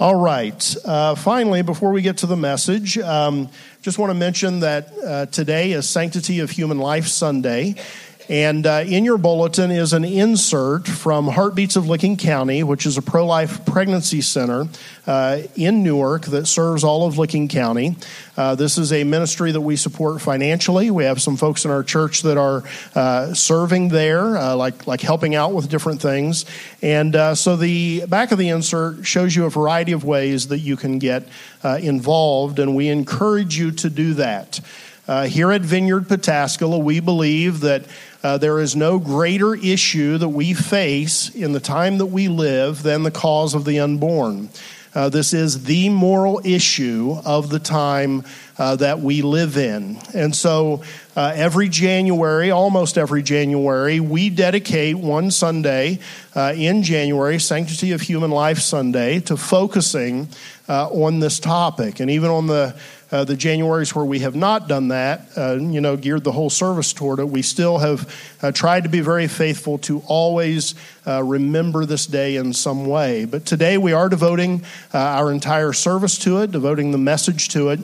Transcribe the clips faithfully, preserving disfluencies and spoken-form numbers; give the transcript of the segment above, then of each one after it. All right. Uh, finally, before we get to the message, um, just want to mention that uh, today is Sanctity of Human Life Sunday. And uh, in your bulletin is an insert from Heartbeats of Licking County, which is a pro-life pregnancy center uh, in Newark that serves all of Licking County. Uh, this is a ministry that we support financially. We have some folks in our church that are uh, serving there, uh, like, like helping out with different things. And uh, so the back of the insert shows you a variety of ways that you can get uh, involved, and we encourage you to do that. Uh, here at Vineyard Pataskala, we believe that Uh, there is no greater issue that we face in the time that we live than the cause of the unborn. Uh, this is the moral issue of the time uh, that we live in. And so uh, every January, almost every January, we dedicate one Sunday uh, in January, Sanctity of Human Life Sunday, to focusing uh, on this topic. And even on the Uh, the Januaries where we have not done that, uh, you know, geared the whole service toward it, we still have uh, tried to be very faithful to always uh, remember this day in some way. But today we are devoting uh, our entire service to it, devoting the message to it.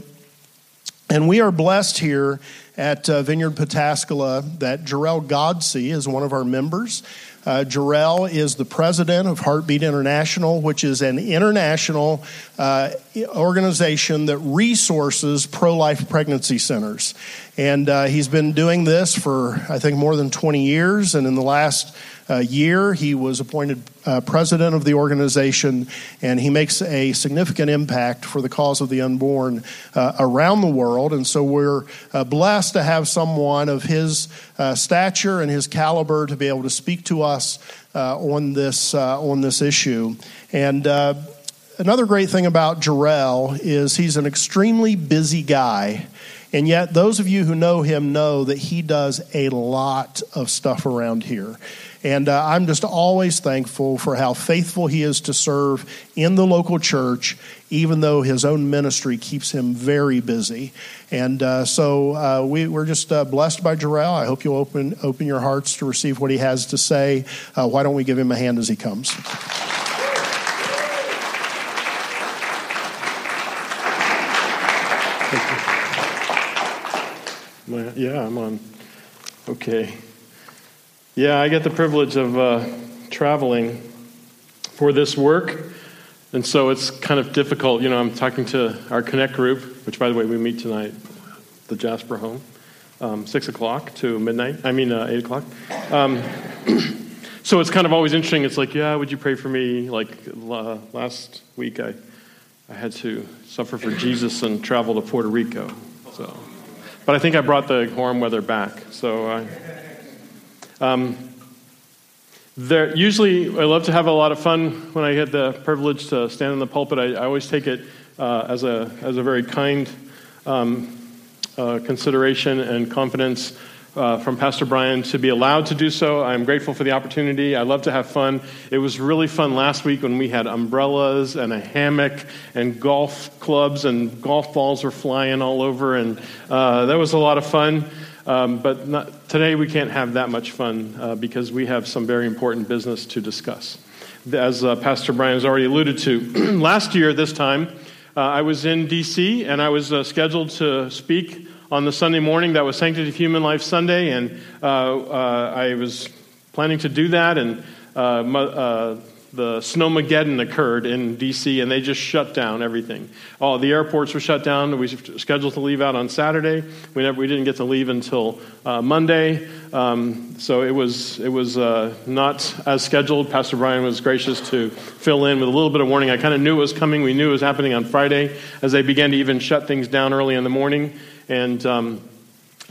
And we are blessed here at uh, Vineyard Pataskala that Jarrell Godsey is one of our members. Uh, Jarrell is the president of Heartbeat International, which is an international uh, organization that resources pro-life pregnancy centers. And uh, he's been doing this for, I think, more than twenty years. And in the last uh, year, he was appointed uh, president of the organization. And he makes a significant impact for the cause of the unborn uh, around the world. And so we're uh, blessed to have someone of his uh, stature and his caliber to be able to speak to us uh, on this uh, on this issue. And uh, another great thing about Jarrell is he's an extremely busy guy. And yet, those of you who know him know that he does a lot of stuff around here. And uh, I'm just always thankful for how faithful he is to serve in the local church, even though his own ministry keeps him very busy. And uh, so uh, we, we're just uh, blessed by Jarrell. I hope you'll open, open your hearts to receive what he has to say. Uh, why don't we give him a hand as he comes? Yeah, I'm on. Okay. Yeah, I get the privilege of uh, traveling for this work, and so it's kind of difficult. You know, I'm talking to our Connect group, which, by the way, we meet tonight, the Jasper home, um, six o'clock to midnight. I mean, uh, eight o'clock. Um, so it's kind of always interesting. It's like, yeah, would you pray for me? Like uh, last week, I, I had to suffer for Jesus and travel to Puerto Rico, so... But I think I brought the warm weather back. So, I, um, there. Usually, I love to have a lot of fun when I get the privilege to stand in the pulpit. I, I always take it uh, as a as a very kind um, uh, consideration and confidence uh, from Pastor Brian to be allowed to do so. I'm grateful for the opportunity. I love to have fun. It was really fun last week when we had umbrellas and a hammock and golf clubs and golf balls were flying all over, and uh, that was a lot of fun. Um, but not, today we can't have that much fun uh, because we have some very important business to discuss. As uh, Pastor Brian has already alluded to, last year this time uh, I was in D C and I was uh, scheduled to speak on the Sunday morning that was Sanctity of Human Life Sunday, and uh, uh, I was planning to do that, and uh, uh, the Snowmageddon occurred in D C, and they just shut down everything. All the airports were shut down. We were scheduled to leave out on Saturday. We never, we didn't get to leave until uh, Monday. Um, so it was it was uh, not as scheduled. Pastor Brian was gracious to fill in with a little bit of warning. I kind of knew it was coming. We knew it was happening on Friday as they began to even shut things down early in the morning. And um,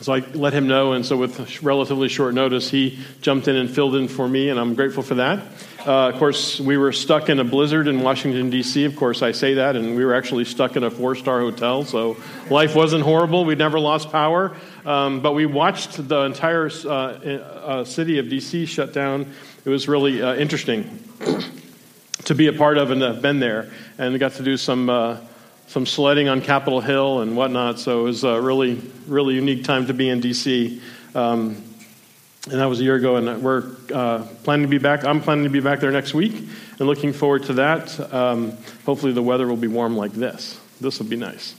so I let him know. And so with relatively short notice, he jumped in and filled in for me, and I'm grateful for that. Uh, of course, we were stuck in a blizzard in Washington, D C Of course, I say that, and we were actually stuck in a four-star hotel, so life wasn't horrible. We never lost power, um, but we watched the entire uh, uh, city of D C shut down. It was really uh, interesting to be a part of and to have been there, and we got to do some uh, some sledding on Capitol Hill and whatnot, so it was a really, really unique time to be in D C, um And that was a year ago, and we're uh, planning to be back. I'm planning to be back there next week and looking forward to that. Um, hopefully the weather will be warm like this. This will be nice.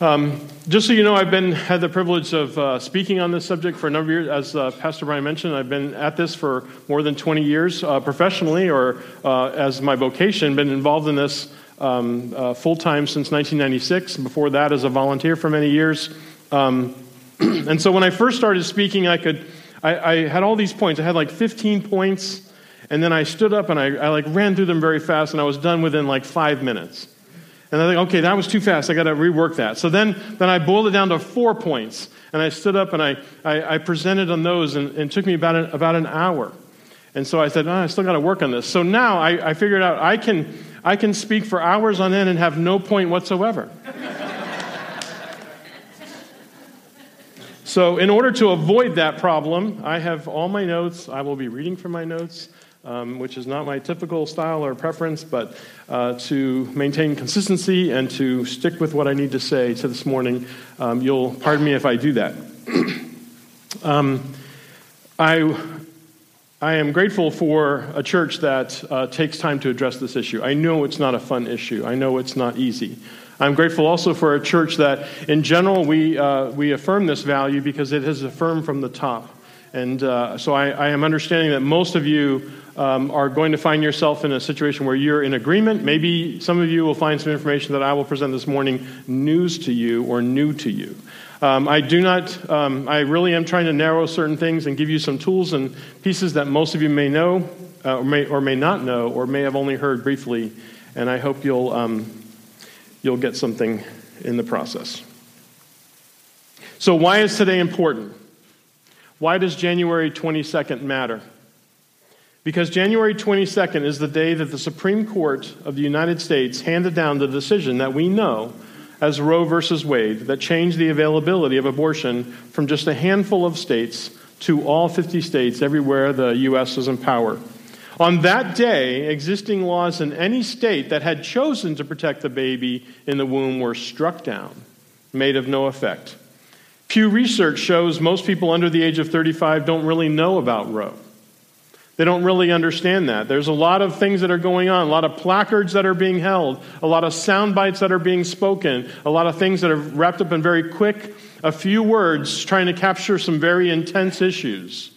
Um, just so you know, I've been had the privilege of uh, speaking on this subject for a number of years. As uh, Pastor Brian mentioned, I've been at this for more than twenty years uh, professionally or uh, as my vocation, been involved in this um, uh, full-time since nineteen ninety-six. Before that, as a volunteer for many years. Um, and so when I first started speaking, I could... I, I had all these points. I had like fifteen points, and then I stood up and I, I like ran through them very fast, and I was done within like five minutes. And I think, okay, that was too fast. I got to rework that. So then, then I boiled it down to four points, and I stood up and I, I, I presented on those, and, and it took me about an, about an hour. And so I said, oh, I still got to work on this. So now I, I figured out I can I can speak for hours on end and have no point whatsoever. So in order to avoid that problem, I have all my notes. I will be reading from my notes, um, which is not my typical style or preference, but uh, to maintain consistency and to stick with what I need to say to this morning, um, you'll pardon me if I do that. um, I I am grateful for a church that uh, takes time to address this issue. I know it's not a fun issue. I know it's not easy. I'm grateful also for a church that, in general, we uh, we affirm this value because it has affirmed from the top. And uh, so I, I am understanding that most of you um, are going to find yourself in a situation where you're in agreement. Maybe some of you will find some information that I will present this morning news to you or new to you. Um, I do not, um, I really am trying to narrow certain things and give you some tools and pieces that most of you may know uh, or, may, or may not know or may have only heard briefly. And I hope you'll... Um, you'll get something in the process. So why is today important? Why does January twenty-second matter? Because January twenty-second is the day that the Supreme Court of the United States handed down the decision that we know as Roe versus Wade that changed the availability of abortion from just a handful of states to all fifty states everywhere the U S is in power. On that day, existing laws in any state that had chosen to protect the baby in the womb were struck down, made of no effect. Pew Research shows most people under the age of thirty-five don't really know about Roe. They don't really understand that. There's a lot of things that are going on, a lot of placards that are being held, a lot of sound bites that are being spoken, a lot of things that are wrapped up in very quick, a few words trying to capture some very intense issues.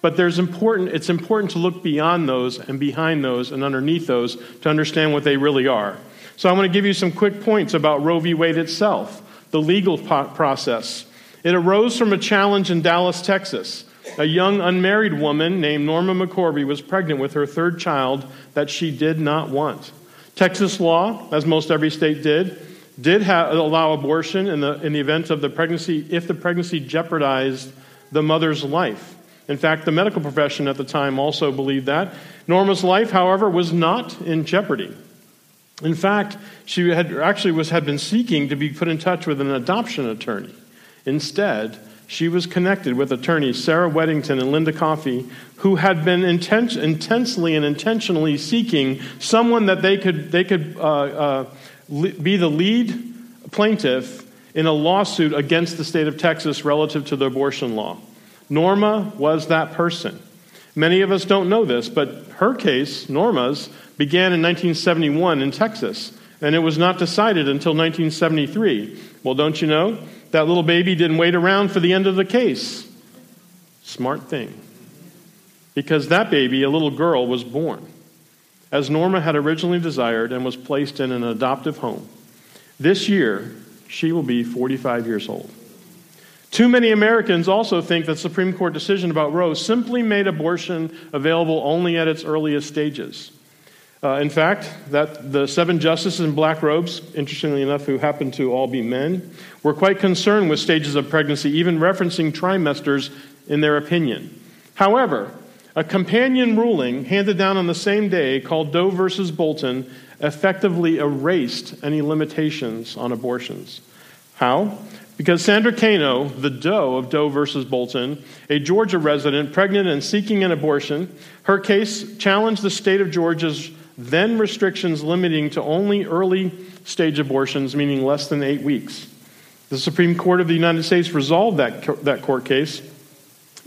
But there's important, it's important to look beyond those and behind those and underneath those to understand what they really are. So I want to give you some quick points about Roe v. Wade itself, the legal process. It arose from a challenge in Dallas, Texas. A young unmarried woman named Norma McCorvey was pregnant with her third child that she did not want. Texas law, as most every state did, did have, allow abortion in the, in the event of the pregnancy if the pregnancy jeopardized the mother's life. In fact, the medical profession at the time also believed that. Norma's life, however, was not in jeopardy. In fact, she had actually was had been seeking to be put in touch with an adoption attorney. Instead, she was connected with attorneys Sarah Weddington and Linda Coffey, who had been inten- intensely and intentionally seeking someone that they could they could uh, uh, le- be the lead plaintiff in a lawsuit against the state of Texas relative to the abortion law. Norma was that person. Many of us don't know this, but her case, Norma's, began in nineteen seventy-one in Texas, and it was not decided until nineteen seventy-three. Well, don't you know? That little baby didn't wait around for the end of the case. Smart thing. Because that baby, a little girl, was born, as Norma had originally desired, and was placed in an adoptive home. This year, she will be forty-five years old. Too many Americans also think that the Supreme Court decision about Roe simply made abortion available only at its earliest stages. Uh, in fact, that the seven justices in black robes, interestingly enough, who happened to all be men, were quite concerned with stages of pregnancy, even referencing trimesters in their opinion. However, a companion ruling handed down on the same day called Doe v. Bolton effectively erased any limitations on abortions. How? Because Sandra Cano, the Doe of Doe versus Bolton, a Georgia resident pregnant and seeking an abortion, her case challenged the state of Georgia's then restrictions limiting to only early stage abortions, meaning less than eight weeks. The Supreme Court of the United States resolved that, that court case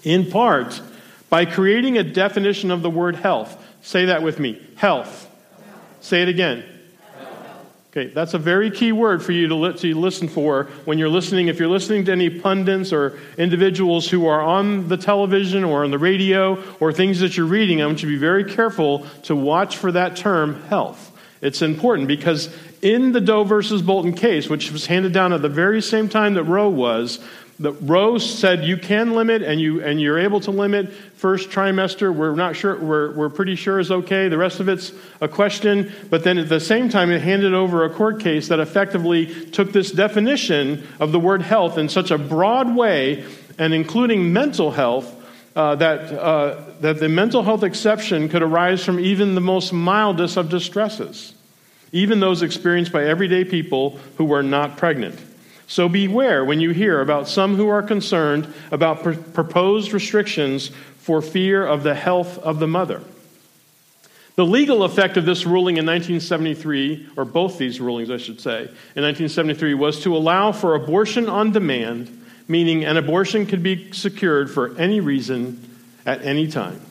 in part, by creating a definition of the word health. Say that with me. Health. Say it again. Okay, that's a very key word for you to, li- to listen for when you're listening. If you're listening to any pundits or individuals who are on the television or on the radio or things that you're reading, I want you to be very careful to watch for that term health. It's important because in the Doe versus Bolton case, which was handed down at the very same time that Roe was, the Roe said you can limit and you and you're able to limit first trimester. We're not sure. We're we're pretty sure is okay. The rest of it's a question. But then at the same time, it handed over a court case that effectively took this definition of the word health in such a broad way, and including mental health, uh, that uh, that the mental health exception could arise from even the most mildest of distresses, even those experienced by everyday people who were not pregnant. So beware when you hear about some who are concerned about pr- proposed restrictions for fear of the health of the mother. The legal effect of this ruling in nineteen seventy-three, or both these rulings, I should say, in nineteen seventy-three was to allow for abortion on demand, meaning an abortion could be secured for any reason at any time.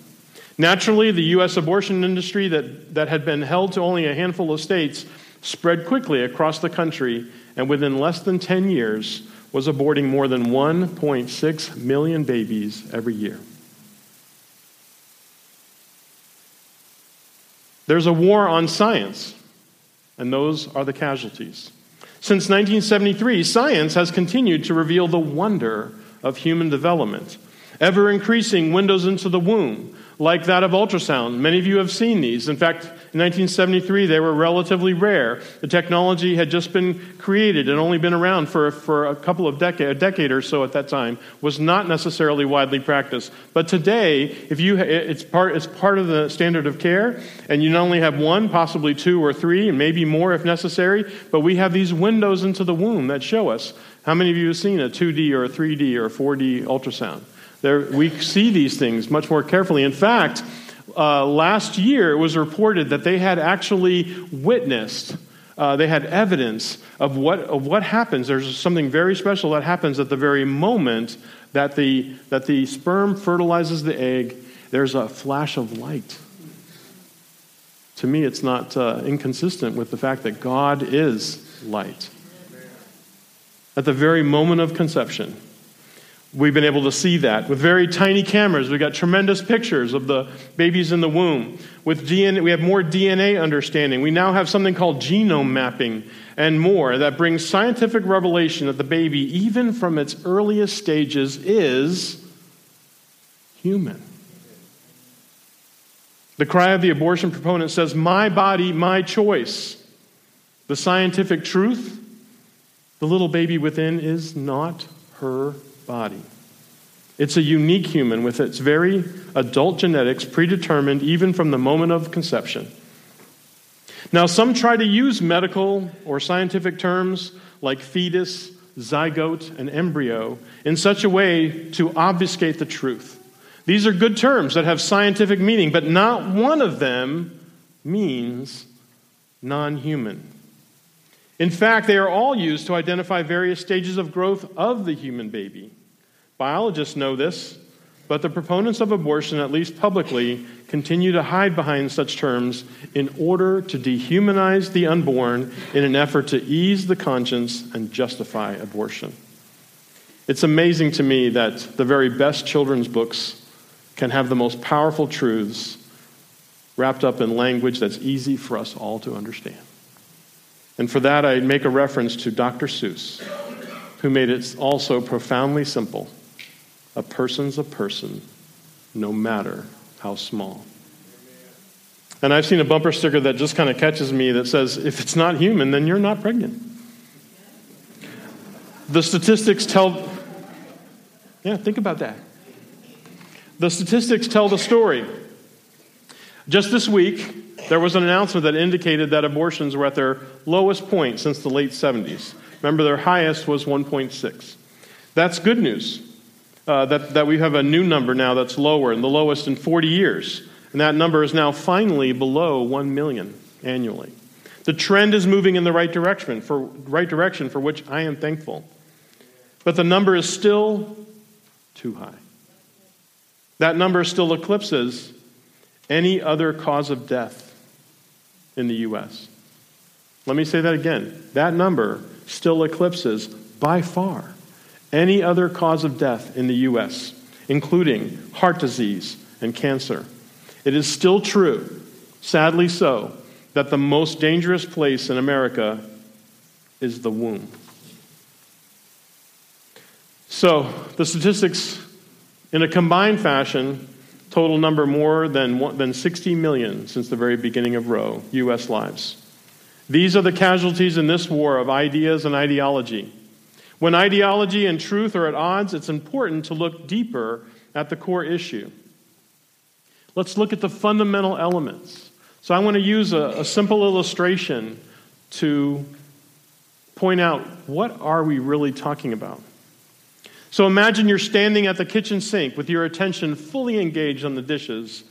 Naturally, the U S abortion industry that, that had been held to only a handful of states spread quickly across the country, and within less than ten years was aborting more than one point six million babies every year. There's a war on science, and those are the casualties. Since nineteen seventy-three, science has continued to reveal the wonder of human development, ever-increasing windows into the womb, like that of ultrasound. Many of you have seen these. In fact, in nineteen seventy-three, they were relatively rare. The technology had just been created and only been around for, for a couple of decades, a decade or so at that time, was not necessarily widely practiced. But today, if you, it's part, it's part of the standard of care, and you not only have one, possibly two or three, and maybe more if necessary, but we have these windows into the womb that show us. How many of you have seen a two D or a three D or a four D ultrasound? There, we see these things much more carefully. In fact, uh, last year it was reported that they had actually witnessed, uh, they had evidence of what of what happens. There's something very special that happens at the very moment that the that the sperm fertilizes the egg. There's a flash of light. To me, it's not uh, inconsistent with the fact that God is light. At the very moment of conception, we've been able to see that. With very tiny cameras, we've got tremendous pictures of the babies in the womb. With D N A, we have more D N A understanding. We now have something called genome mapping and more that brings scientific revelation that the baby, even from its earliest stages, is human. The cry of the abortion proponent says, "My body, my choice." The scientific truth, the little baby within is not her body. It's a unique human with its very adult genetics predetermined even from the moment of conception. Now, some try to use medical or scientific terms like fetus, zygote, and embryo in such a way to obfuscate the truth. These are good terms that have scientific meaning, but not one of them means non-human. In fact, they are all used to identify various stages of growth of the human baby. Biologists know this, but the proponents of abortion, at least publicly, continue to hide behind such terms in order to dehumanize the unborn in an effort to ease the conscience and justify abortion. It's amazing to me that the very best children's books can have the most powerful truths wrapped up in language that's easy for us all to understand. And for that, I make a reference to Doctor Seuss, who made it also profoundly simple. A person's a person, no matter how small. And I've seen a bumper sticker that just kind of catches me that says, if it's not human, then you're not pregnant. The statistics tell... Yeah, think about that. The statistics tell the story. Just this week, there was an announcement that indicated that abortions were at their lowest point since the late seventies. Remember, their highest was one point six. That's good news, uh, that, that we have a new number now that's lower, and the lowest in forty years. And that number is now finally below one million annually. The trend is moving in the right direction, for, right direction, for which I am thankful. But the number is still too high. That number still eclipses any other cause of death in the U S Let me say that again. That number still eclipses, by far, any other cause of death in the U S, including heart disease and cancer. It is still true, sadly so, that the most dangerous place in America is the womb. So the statistics, in a combined fashion, total number more than, one, than sixty million since the very beginning of Roe, U S lives. These are the casualties in this war of ideas and ideology. When ideology and truth are at odds, it's important to look deeper at the core issue. Let's look at the fundamental elements. So I want to use a, a simple illustration to point out, what are we really talking about? So imagine you're standing at the kitchen sink with your attention fully engaged on the dishes,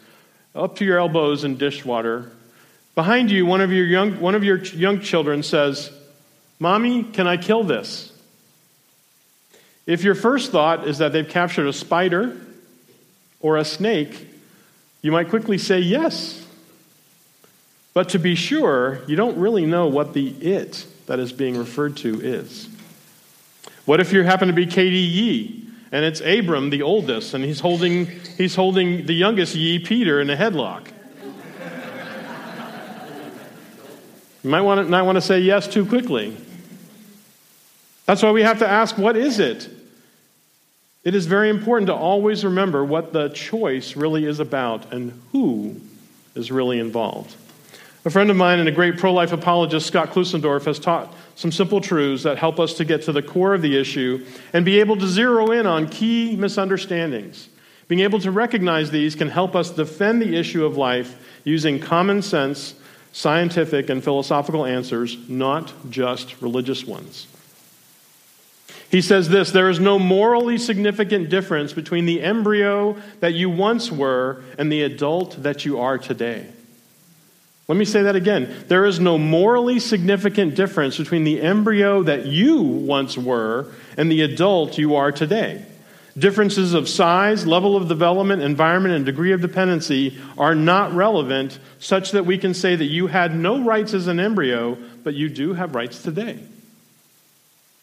up to your elbows in dishwater. Behind you, one of your young, one of your young children says, "Mommy, can I kill this?" If your first thought is that they've captured a spider or a snake, you might quickly say yes. But to be sure, you don't really know what the it that is being referred to is. What if you happen to be Katie Yee, and it's Abram, the oldest, and he's holding, he's holding the youngest Yee, Peter, in a headlock? You might want to, not want to say yes too quickly. That's why we have to ask, what is it? It is very important to always remember what the choice really is about and who is really involved. A friend of mine and a great pro-life apologist, Scott Klusendorf, has taught some simple truths that help us to get to the core of the issue and be able to zero in on key misunderstandings. Being able to recognize these can help us defend the issue of life using common sense, scientific and philosophical answers, not just religious ones. He says this: there is no morally significant difference between the embryo that you once were and the adult that you are today. Let me say that again. There is no morally significant difference between the embryo that you once were and the adult you are today. Differences of size, level of development, environment, and degree of dependency are not relevant, such that we can say that you had no rights as an embryo, but you do have rights today.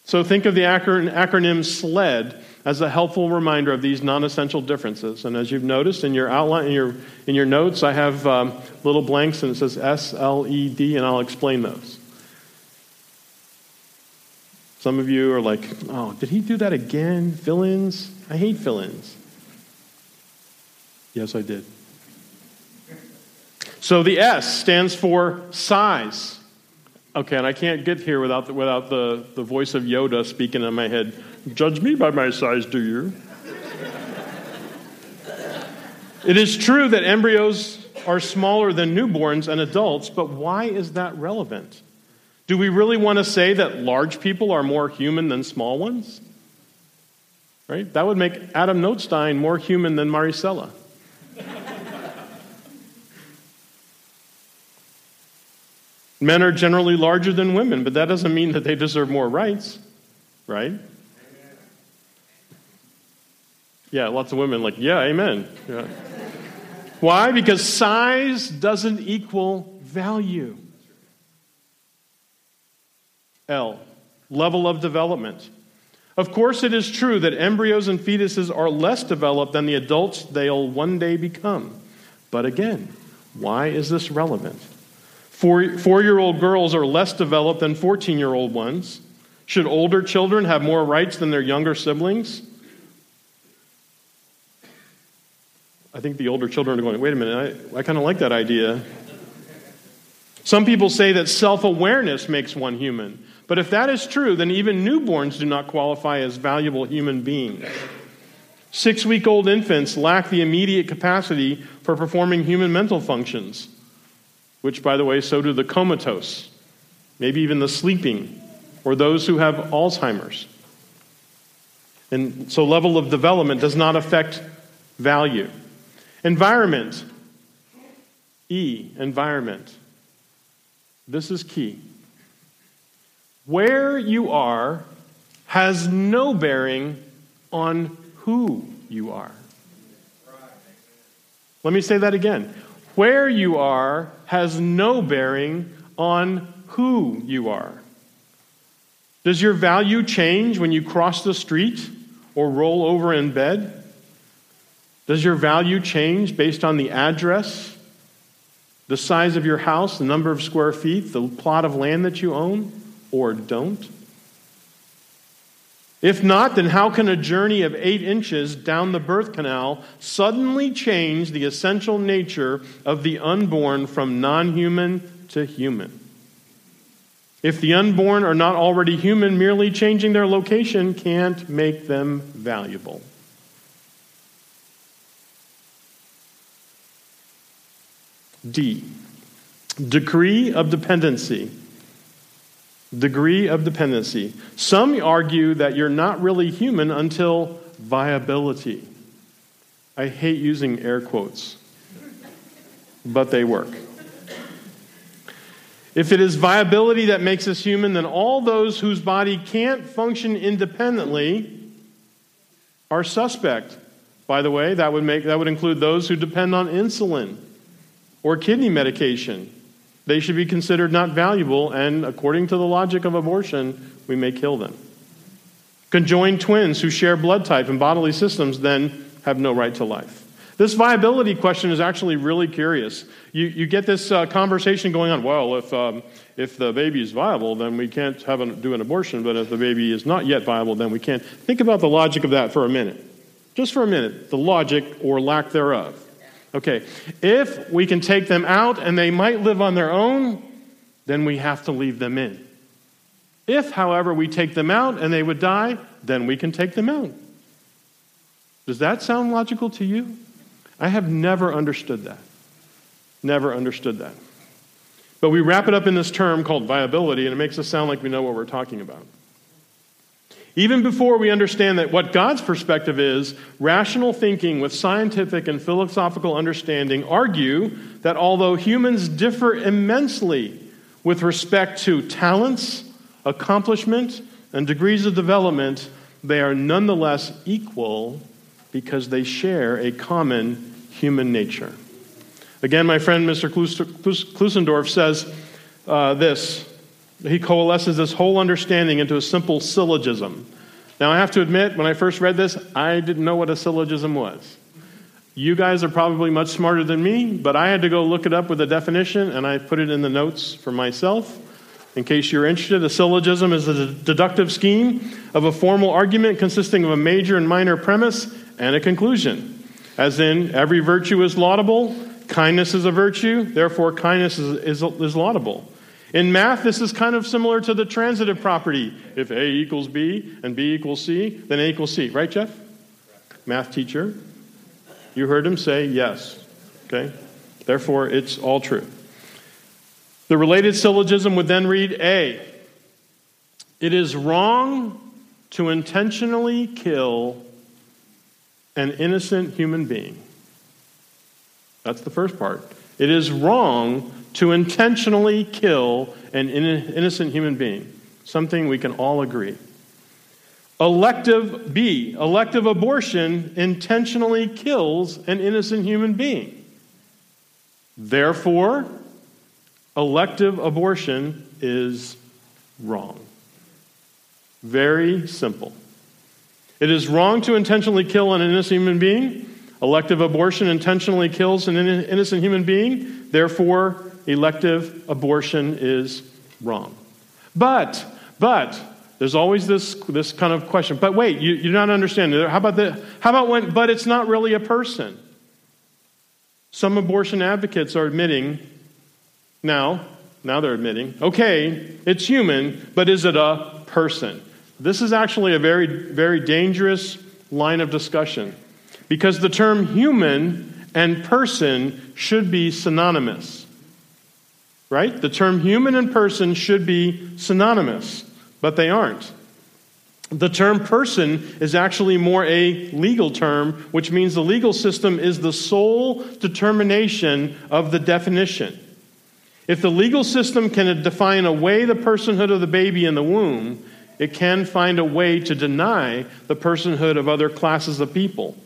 So think of the acronym SLED as a helpful reminder of these non-essential differences. And as you've noticed in your outline, in your in your notes, I have um, little blanks, and it says S L E D, and I'll explain those. Some of you are like, "Oh, did he do that again? Fill-ins? I hate fill-ins." Yes, I did. So the S stands for size. Okay, and I can't get here without the, without the, the voice of Yoda speaking in my head. "Judge me by my size, do you?" It is true that embryos are smaller than newborns and adults, but why is that relevant? Do we really want to say that large people are more human than small ones? Right? That would make Adam Notstein more human than Maricella. Men are generally larger than women, but that doesn't mean that they deserve more rights, right? Yeah, lots of women like, yeah, amen. Yeah. Why? Because size doesn't equal value. L, level of development. Of course, it is true that embryos and fetuses are less developed than the adults they'll one day become. But again, why is this relevant? Four, four-year-old girls are less developed than fourteen-year-old ones. Should older children have more rights than their younger siblings? I think the older children are going, wait a minute, I, I kind of like that idea. Some people say that self-awareness makes one human. But if that is true, then even newborns do not qualify as valuable human beings. Six-week-old infants lack the immediate capacity for performing human mental functions, which, by the way, so do the comatose, maybe even the sleeping, or those who have Alzheimer's. And so level of development does not affect value. Environment, E, environment. This is key. Where you are has no bearing on who you are. Let me say that again. Where you are has no bearing on who you are. Does your value change when you cross the street or roll over in bed? Does your value change based on the address, the size of your house, the number of square feet, the plot of land that you own, or don't? If not, then how can a journey of eight inches down the birth canal suddenly change the essential nature of the unborn from non-human to human? If the unborn are not already human, merely changing their location can't make them valuable. D, degree of dependency. Degree of dependency. Some argue that you're not really human until viability. I hate using air quotes, but they work. If it is viability that makes us human, then all those whose body can't function independently are suspect. By the way, that would make that would include those who depend on insulin or kidney medication. They should be considered not valuable, and according to the logic of abortion, we may kill them. Conjoined twins who share blood type and bodily systems then have no right to life. This viability question is actually really curious. You, you get this uh, conversation going on, well, if, um, if the baby is viable, then we can't have a, do an abortion, but if the baby is not yet viable, then we can't. Think about the logic of that for a minute. Just for a minute, the logic or lack thereof. Okay, if we can take them out and they might live on their own, then we have to leave them in. If, however, we take them out and they would die, then we can take them out. Does that sound logical to you? I have never understood that. Never understood that. But we wrap it up in this term called viability, and it makes us sound like we know what we're talking about. Even before we understand that what God's perspective is, rational thinking with scientific and philosophical understanding argue that although humans differ immensely with respect to talents, accomplishment, and degrees of development, they are nonetheless equal because they share a common human nature. Again, my friend Mister Klusendorf says uh, this. He coalesces this whole understanding into a simple syllogism. Now, I have to admit, when I first read this, I didn't know what a syllogism was. You guys are probably much smarter than me, but I had to go look it up with a definition, and I put it in the notes for myself. In case you're interested, a syllogism is a deductive scheme of a formal argument consisting of a major and minor premise and a conclusion. As in, every virtue is laudable, kindness is a virtue, therefore kindness is, is, is laudable. In math, this is kind of similar to the transitive property. If A equals B and B equals C, then A equals C. Right, Jeff? Math teacher. You heard him say yes. Okay? Therefore, it's all true. The related syllogism would then read A. It is wrong to intentionally kill an innocent human being. That's the first part. It is wrong to intentionally kill an innocent human being. Something we can all agree. Elective B, elective abortion intentionally kills an innocent human being. Therefore, elective abortion is wrong. Very simple. It is wrong to intentionally kill an innocent human being. Elective abortion intentionally kills an innocent human being. Therefore, elective abortion is wrong. But, but, there's always this this kind of question. But wait, you, you're not understanding. How about the, how about when, but it's not really a person. Some abortion advocates are admitting, now, now they're admitting, okay, it's human, but is it a person? This is actually a very, very dangerous line of discussion because the term human and person should be synonymous. Right? The term human and person should be synonymous, but they aren't. The term person is actually more a legal term, which means the legal system is the sole determination of the definition. If the legal system can define away the personhood of the baby in the womb, it can find a way to deny the personhood of other classes of people.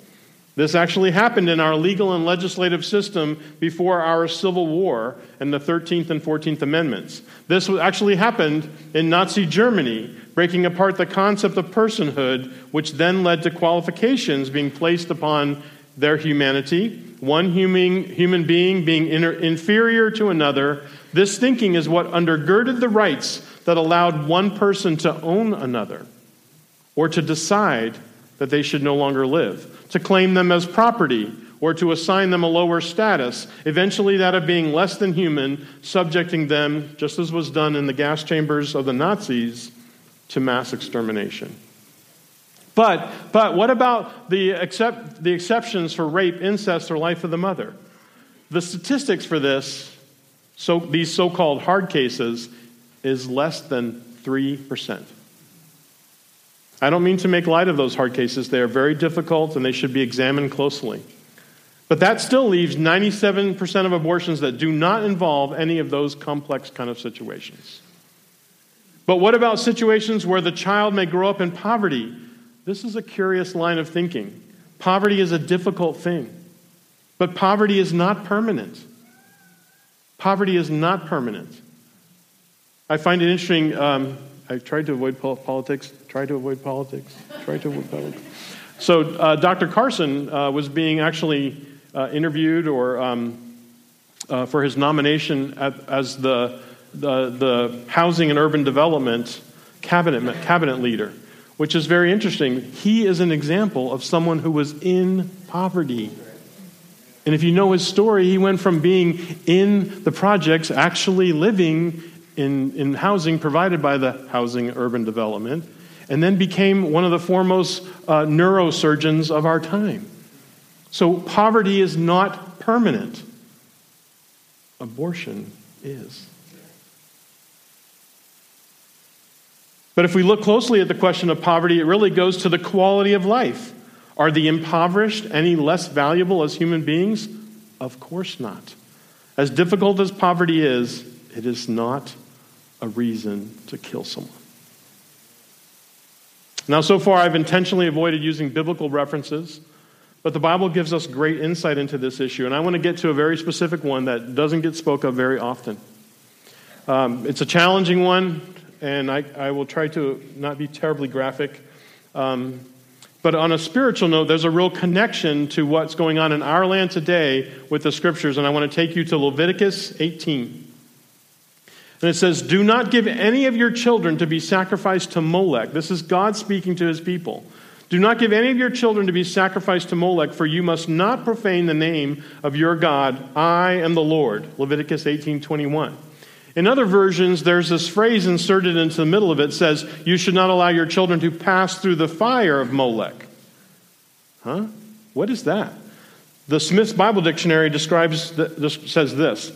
This actually happened in our legal and legislative system before our Civil War and the thirteenth and fourteenth Amendments. This actually happened in Nazi Germany, breaking apart the concept of personhood, which then led to qualifications being placed upon their humanity, one human, human being being inter, inferior to another. This thinking is what undergirded the rights that allowed one person to own another or to decide that they should no longer live, to claim them as property or to assign them a lower status, eventually that of being less than human, subjecting them, just as was done in the gas chambers of the Nazis, to mass extermination. But, but what about the, except, the exceptions for rape, incest, or life of the mother? The statistics for this, so, these so-called hard cases, is less than three percent. I don't mean to make light of those hard cases. They are very difficult, and they should be examined closely. But that still leaves ninety-seven percent of abortions that do not involve any of those complex kind of situations. But what about situations where the child may grow up in poverty? This is a curious line of thinking. Poverty is a difficult thing, but poverty is not permanent. Poverty is not permanent. I find it interesting. Um, I tried to avoid politics, tried to avoid politics, tried to avoid politics. So uh, Doctor Carson uh, was being actually uh, interviewed or um, uh, for his nomination at, as the, the, the Housing and Urban Development cabinet, cabinet leader, which is very interesting. He is an example of someone who was in poverty. And if you know his story, he went from being in the projects, actually living in, in housing provided by the Housing and Urban Development, and then became one of the foremost uh, neurosurgeons of our time. So poverty is not permanent. Abortion is. But if we look closely at the question of poverty, it really goes to the quality of life. Are the impoverished any less valuable as human beings? Of course not. As difficult as poverty is, it is not a reason to kill someone. Now, so far, I've intentionally avoided using biblical references, but the Bible gives us great insight into this issue, and I want to get to a very specific one that doesn't get spoke of very often. Um, it's a challenging one, and I, I will try to not be terribly graphic. Um, but on a spiritual note, there's a real connection to what's going on in our land today with the scriptures, and I want to take you to Leviticus eighteen. And it says, "Do not give any of your children to be sacrificed to Molech." This is God speaking to his people. "Do not give any of your children to be sacrificed to Molech, for you must not profane the name of your God. I am the Lord." Leviticus eighteen twenty-one. In other versions, there's this phrase inserted into the middle of it. It says, "You should not allow your children to pass through the fire of Molech." Huh? What is that? The Smith's Bible Dictionary describes the, this, says this: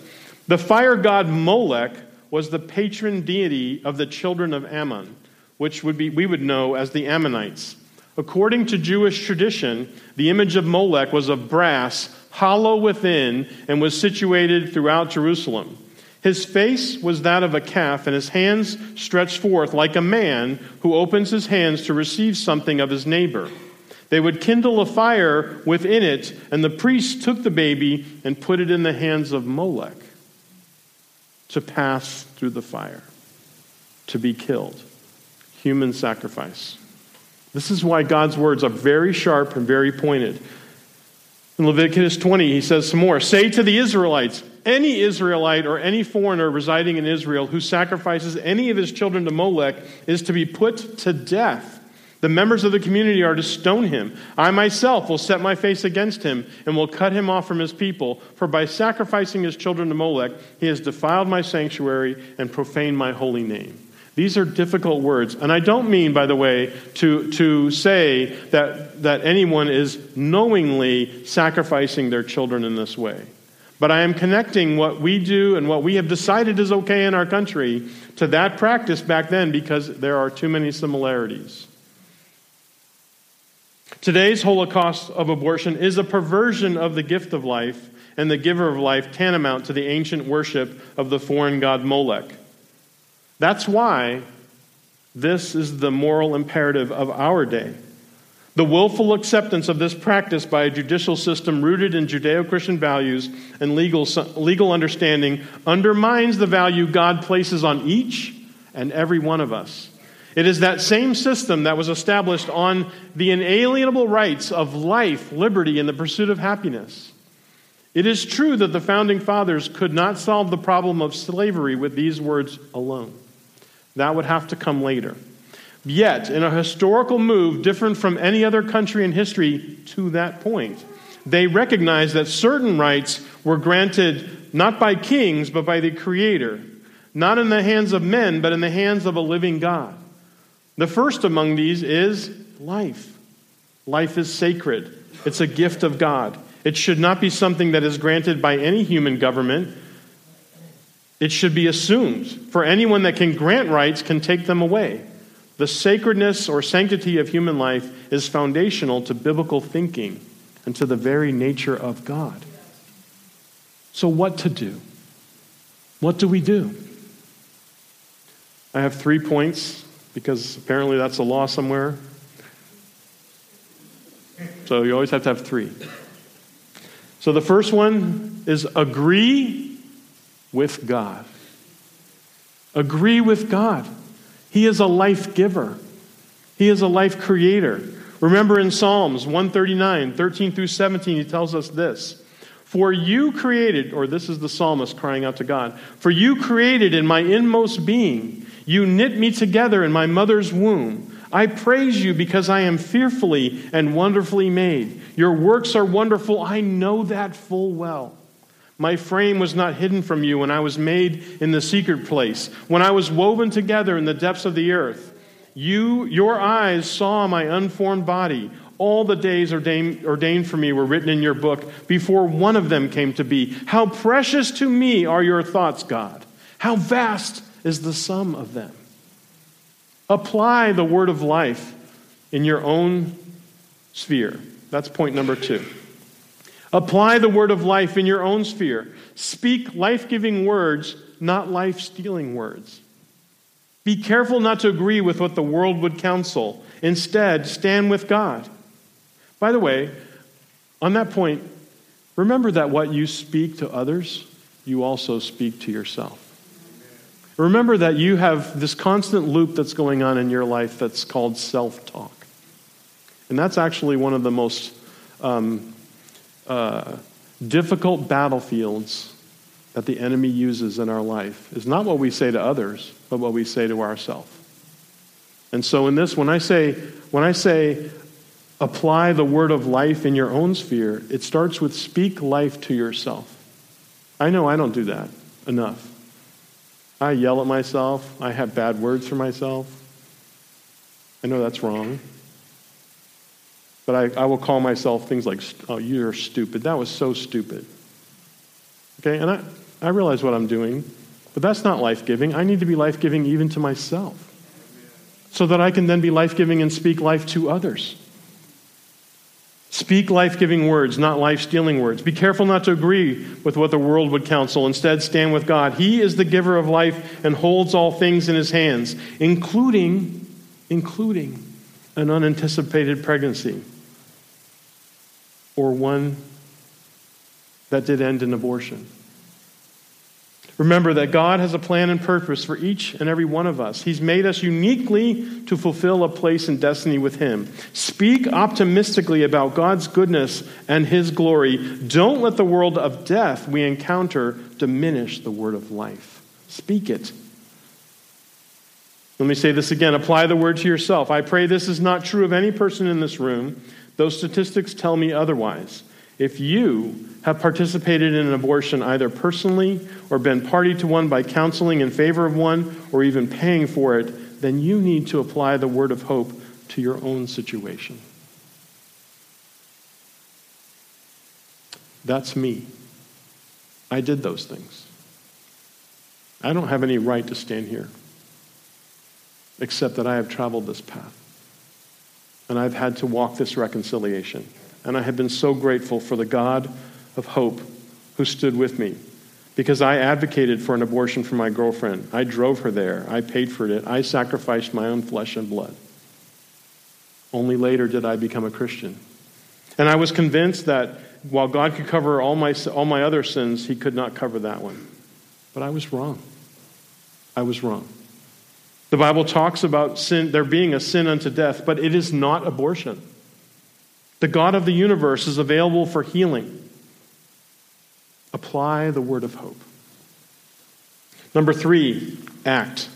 "The fire god Molech was the patron deity of the children of Ammon," which would be we would know as the Ammonites. According to Jewish tradition, the image of Molech was of brass, hollow within, and was situated throughout Jerusalem. His face was that of a calf, and his hands stretched forth like a man who opens his hands to receive something of his neighbor. They would kindle a fire within it, and the priest took the baby and put it in the hands of Molech to pass through the fire, to be killed. Human sacrifice. This is why God's words are very sharp and very pointed. In Leviticus twenty, he says some more, "Say to the Israelites, any Israelite or any foreigner residing in Israel who sacrifices any of his children to Molech is to be put to death. The members of the community are to stone him. I myself will set my face against him and will cut him off from his people, for by sacrificing his children to Molech, he has defiled my sanctuary and profaned my holy name." These are difficult words. And I don't mean, by the way, to, to say that, that anyone is knowingly sacrificing their children in this way. But I am connecting what we do and what we have decided is okay in our country to that practice back then because there are too many similarities. Today's Holocaust of abortion is a perversion of the gift of life and the giver of life tantamount to the ancient worship of the foreign god Molech. That's why this is the moral imperative of our day. The willful acceptance of this practice by a judicial system rooted in Judeo-Christian values and legal, legal understanding undermines the value God places on each and every one of us. It is that same system that was established on the inalienable rights of life, liberty, and the pursuit of happiness. It is true that the Founding Fathers could not solve the problem of slavery with these words alone. That would have to come later. Yet, in a historical move different from any other country in history to that point, they recognized that certain rights were granted not by kings, but by the Creator, not in the hands of men, but in the hands of a living God. The first among these is life. Life is sacred. It's a gift of God. It should not be something that is granted by any human government. It should be assumed, for anyone that can grant rights can take them away. The sacredness or sanctity of human life is foundational to biblical thinking and to the very nature of God. So what to do? What do we do? I have three points, because apparently that's a law somewhere. So you always have to have three. So the first one is agree with God. Agree with God. He is a life giver. He is a life creator. Remember in Psalms one thirty-nine, thirteen through seventeen, he tells us this. For you created, or this is the psalmist crying out to God, for you created in my inmost being. You knit me together in my mother's womb. I praise you because I am fearfully and wonderfully made. Your works are wonderful. I know that full well. My frame was not hidden from you when I was made in the secret place, when I was woven together in the depths of the earth. You, your eyes saw my unformed body. All the days ordained, ordained for me were written in your book before one of them came to be. How precious to me are your thoughts, God. How vast is the sum of them. Apply the word of life in your own sphere. That's point number two. Apply the word of life in your own sphere. Speak life-giving words, not life-stealing words. Be careful not to agree with what the world would counsel. Instead, stand with God. By the way, on that point, remember that what you speak to others, you also speak to yourself. Remember that you have this constant loop that's going on in your life that's called self-talk. And that's actually one of the most Um, Uh, difficult battlefields that the enemy uses in our life is not what we say to others, but what we say to ourselves. And so in this, when I say, when I say apply the word of life in your own sphere, it starts with speak life to yourself. I know I don't do that enough. I yell at myself. I have bad words for myself. I know that's wrong. But I, I will call myself things like, oh, you're stupid. That was so stupid. Okay, and I, I realize what I'm doing, but that's not life-giving. I need to be life-giving even to myself so that I can then be life-giving and speak life to others. Speak life-giving words, not life-stealing words. Be careful not to agree with what the world would counsel. Instead, stand with God. He is the giver of life and holds all things in his hands, including, including an unanticipated pregnancy, or one that did end in abortion. Remember that God has a plan and purpose for each and every one of us. He's made us uniquely to fulfill a place and destiny with him. Speak optimistically about God's goodness and his glory. Don't let the world of death we encounter diminish the word of life. Speak it. Let me say this again. Apply the word to yourself. I pray this is not true of any person in this room, though statistics tell me otherwise. If you have participated in an abortion either personally or been party to one by counseling in favor of one or even paying for it, then you need to apply the word of hope to your own situation. That's me. I did those things. I don't have any right to stand here, except that I have traveled this path. And I've had to walk this reconciliation. And I have been so grateful for the God of hope who stood with me, because I advocated for an abortion for my girlfriend. I drove her there. I paid for it. I sacrificed my own flesh and blood. Only later did I become a Christian. And I was convinced that while God could cover all my all my other sins, he could not cover that one. But I was wrong. I was wrong. The Bible talks about sin, there being a sin unto death, but it is not abortion. The God of the universe is available for healing. Apply the word of hope. Number three, act.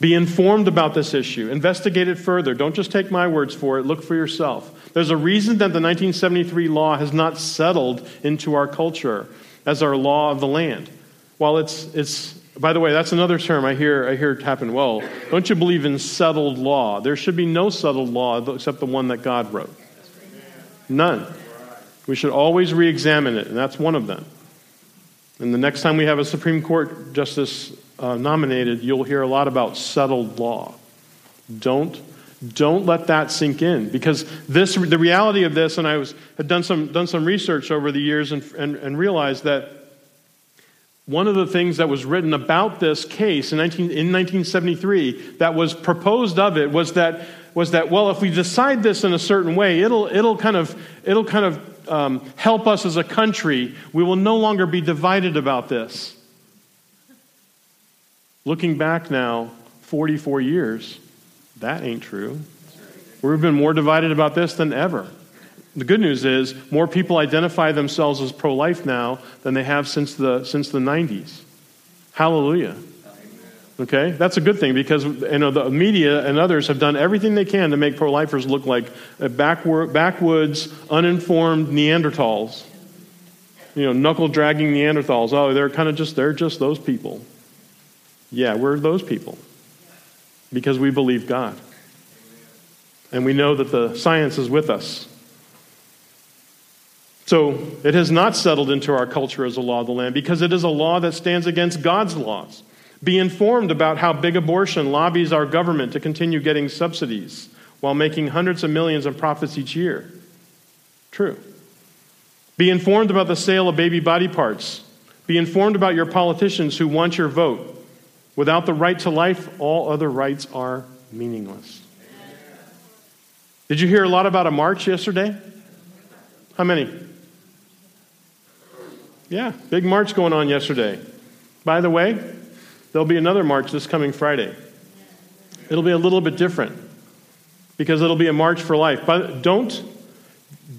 Be informed about this issue. Investigate it further. Don't just take my words for it. Look for yourself. There's a reason that the nineteen seventy-three law has not settled into our culture as our law of the land. While it's, it's by the way, that's another term I hear I hear happen. Well, don't you believe in settled law? There should be no settled law except the one that God wrote. None. We should always re-examine it, and that's one of them. And the next time we have a Supreme Court justice uh, nominated, you'll hear a lot about settled law. Don't don't let that sink in, because this the reality of this. And I was had done some done some research over the years and and, and realized that one of the things that was written about this case in nineteen, in nineteen seventy-three that was proposed of it was that was that well, if we decide this in a certain way, it'll it'll kind of it'll kind of Um, help us as a country. We will no longer be divided about this. Looking back now, forty-four years, that ain't true. We've been more divided about this than ever. The good news is more people identify themselves as pro-life now than they have since the since the nineties. Hallelujah. Okay, that's a good thing, because you know the media and others have done everything they can to make pro-lifers look like backward, backwoods, uninformed Neanderthals. You know, knuckle-dragging Neanderthals. Oh, they're kind of just they're just those people. Yeah, we're those people because we believe God, and we know that the science is with us. So it has not settled into our culture as a law of the land, because it is a law that stands against God's laws. Be informed about how big abortion lobbies our government to continue getting subsidies while making hundreds of millions of profits each year. True. Be informed about the sale of baby body parts. Be informed about your politicians who want your vote. Without the right to life, all other rights are meaningless. Did you hear a lot about a march yesterday? How many? Yeah, big march going on yesterday. By the way, there'll be another march this coming Friday. It'll be a little bit different, because it'll be a march for life. But don't,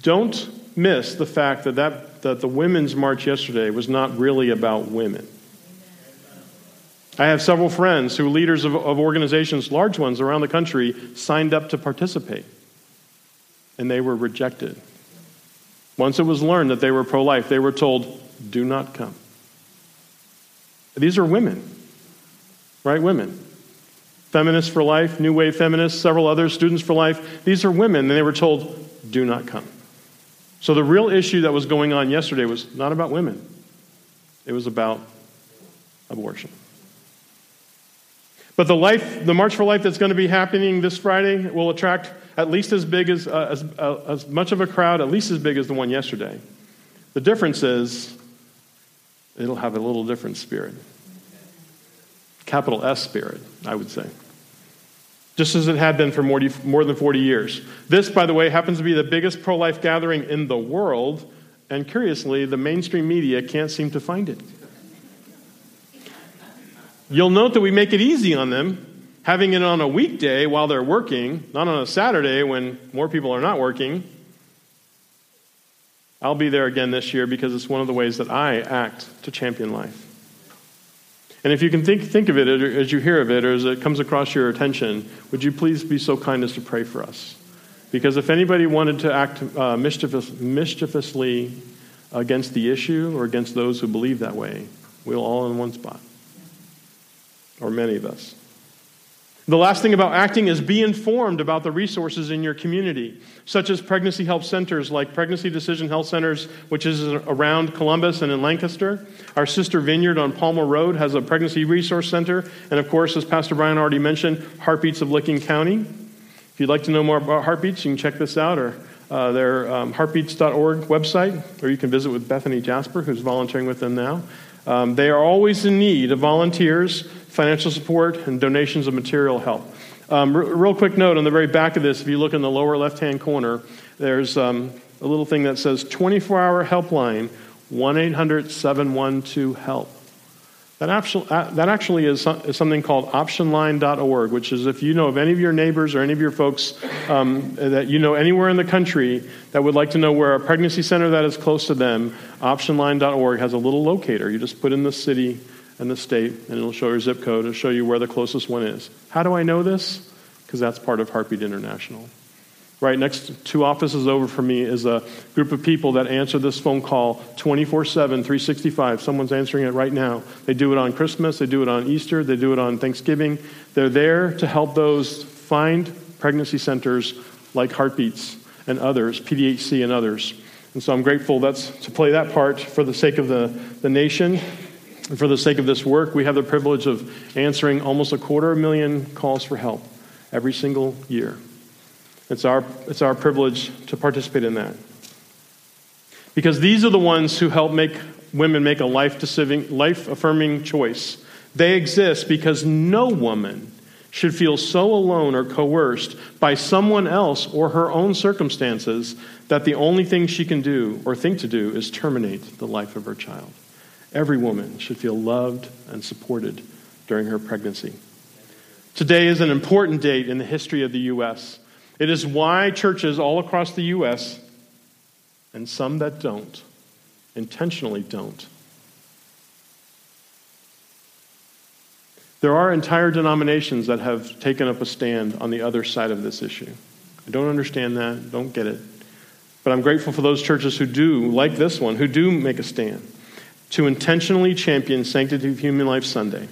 don't miss the fact that, that that the women's march yesterday was not really about women. I have several friends who, leaders of, of organizations, large ones around the country, signed up to participate, and they were rejected. Once it was learned that they were pro-life, they were told, do not come. These are women. Right, women. Feminists for Life, New Wave Feminists, several others, Students for Life. These are women, and they were told, do not come. So the real issue that was going on yesterday was not about women. It was about abortion. But the life, the March for Life that's going to be happening this Friday will attract at least as big as, uh, as, uh, as much of a crowd, at least as big as the one yesterday. The difference is, it'll have a little different spirit. Capital S spirit, I would say. Just as it had been for more, more than forty years. This, by the way, happens to be the biggest pro-life gathering in the world, and curiously, the mainstream media can't seem to find it. You'll note that we make it easy on them, having it on a weekday while they're working, not on a Saturday when more people are not working. I'll be there again this year, because it's one of the ways that I act to champion life. And if you can think, think of it as you hear of it, or as it comes across your attention, would you please be so kind as to pray for us? Because if anybody wanted to act uh, mischievous, mischievously against the issue or against those who believe that way, we'll all in one spot, or many of us. The last thing about acting is be informed about the resources in your community, such as pregnancy health centers like Pregnancy Decision Health Centers, which is around Columbus and in Lancaster. Our sister Vineyard on Palmer Road has a pregnancy resource center. And of course, as Pastor Brian already mentioned, Heartbeats of Licking County. If you'd like to know more about Heartbeats, you can check this out, or uh, their um, heartbeats dot org website, or you can visit with Bethany Jasper, who's volunteering with them now. Um, they are always in need of volunteers financial support, and donations of material help. Um, r- real quick note on the very back of this, if you look in the lower left-hand corner, there's um, a little thing that says twenty-four hour helpline, one eight hundred seven one two HELP. That actually, uh, that actually is, is something called option line dot org, which is if you know of any of your neighbors or any of your folks um, that you know anywhere in the country that would like to know where a pregnancy center that is close to them, option line dot org has a little locator. You just put in the city and the state, and it'll show your zip code. It'll show you where the closest one is. How do I know this? Because that's part of Heartbeat International. Right next, two offices over from me is a group of people that answer this phone call twenty-four seven, three sixty-five. Someone's answering it right now. They do it on Christmas. They do it on Easter. They do it on Thanksgiving. They're there to help those find pregnancy centers like Heartbeats and others, P D H C and others. And so I'm grateful that's to play that part for the sake of the, the nation. And for the sake of this work, we have the privilege of answering almost a quarter of a million calls for help every single year. It's our, it's our privilege to participate in that. Because these are the ones who help make women make a life-affirming, life-affirming choice. They exist because no woman should feel so alone or coerced by someone else or her own circumstances that the only thing she can do or think to do is terminate the life of her child. Every woman should feel loved and supported during her pregnancy. Today is an important date in the history of the U S It is why churches all across the U S, and some that don't, intentionally don't. There are entire denominations that have taken up a stand on the other side of this issue. I don't understand that, don't get it. But I'm grateful for those churches who do, like this one, who do make a stand to intentionally champion Sanctity of Human Life Sunday.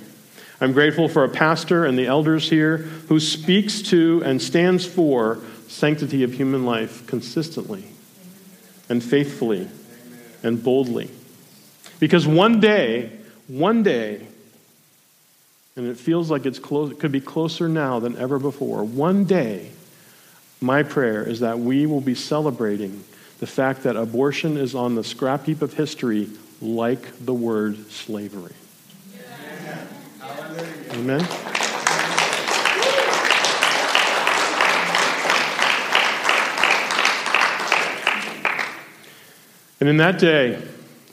I'm grateful for a pastor and the elders here who speaks to and stands for sanctity of human life consistently and faithfully and boldly. Because one day, one day, and it feels like it's close, it could be closer now than ever before, one day, my prayer is that we will be celebrating the fact that abortion is on the scrap heap of history like the word slavery. Amen. And in that day,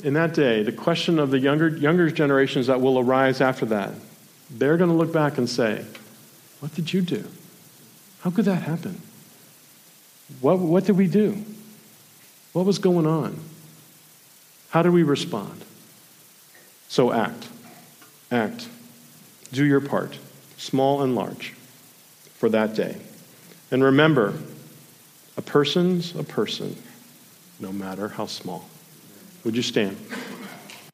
in that day, the question of the younger younger generations that will arise after that, they're going to look back and say, "What did you do? How could that happen? What what did we do? What was going on? How did we respond?" So act, act. Do your part, small and large, for that day. And remember, a person's a person, no matter how small. Would you stand?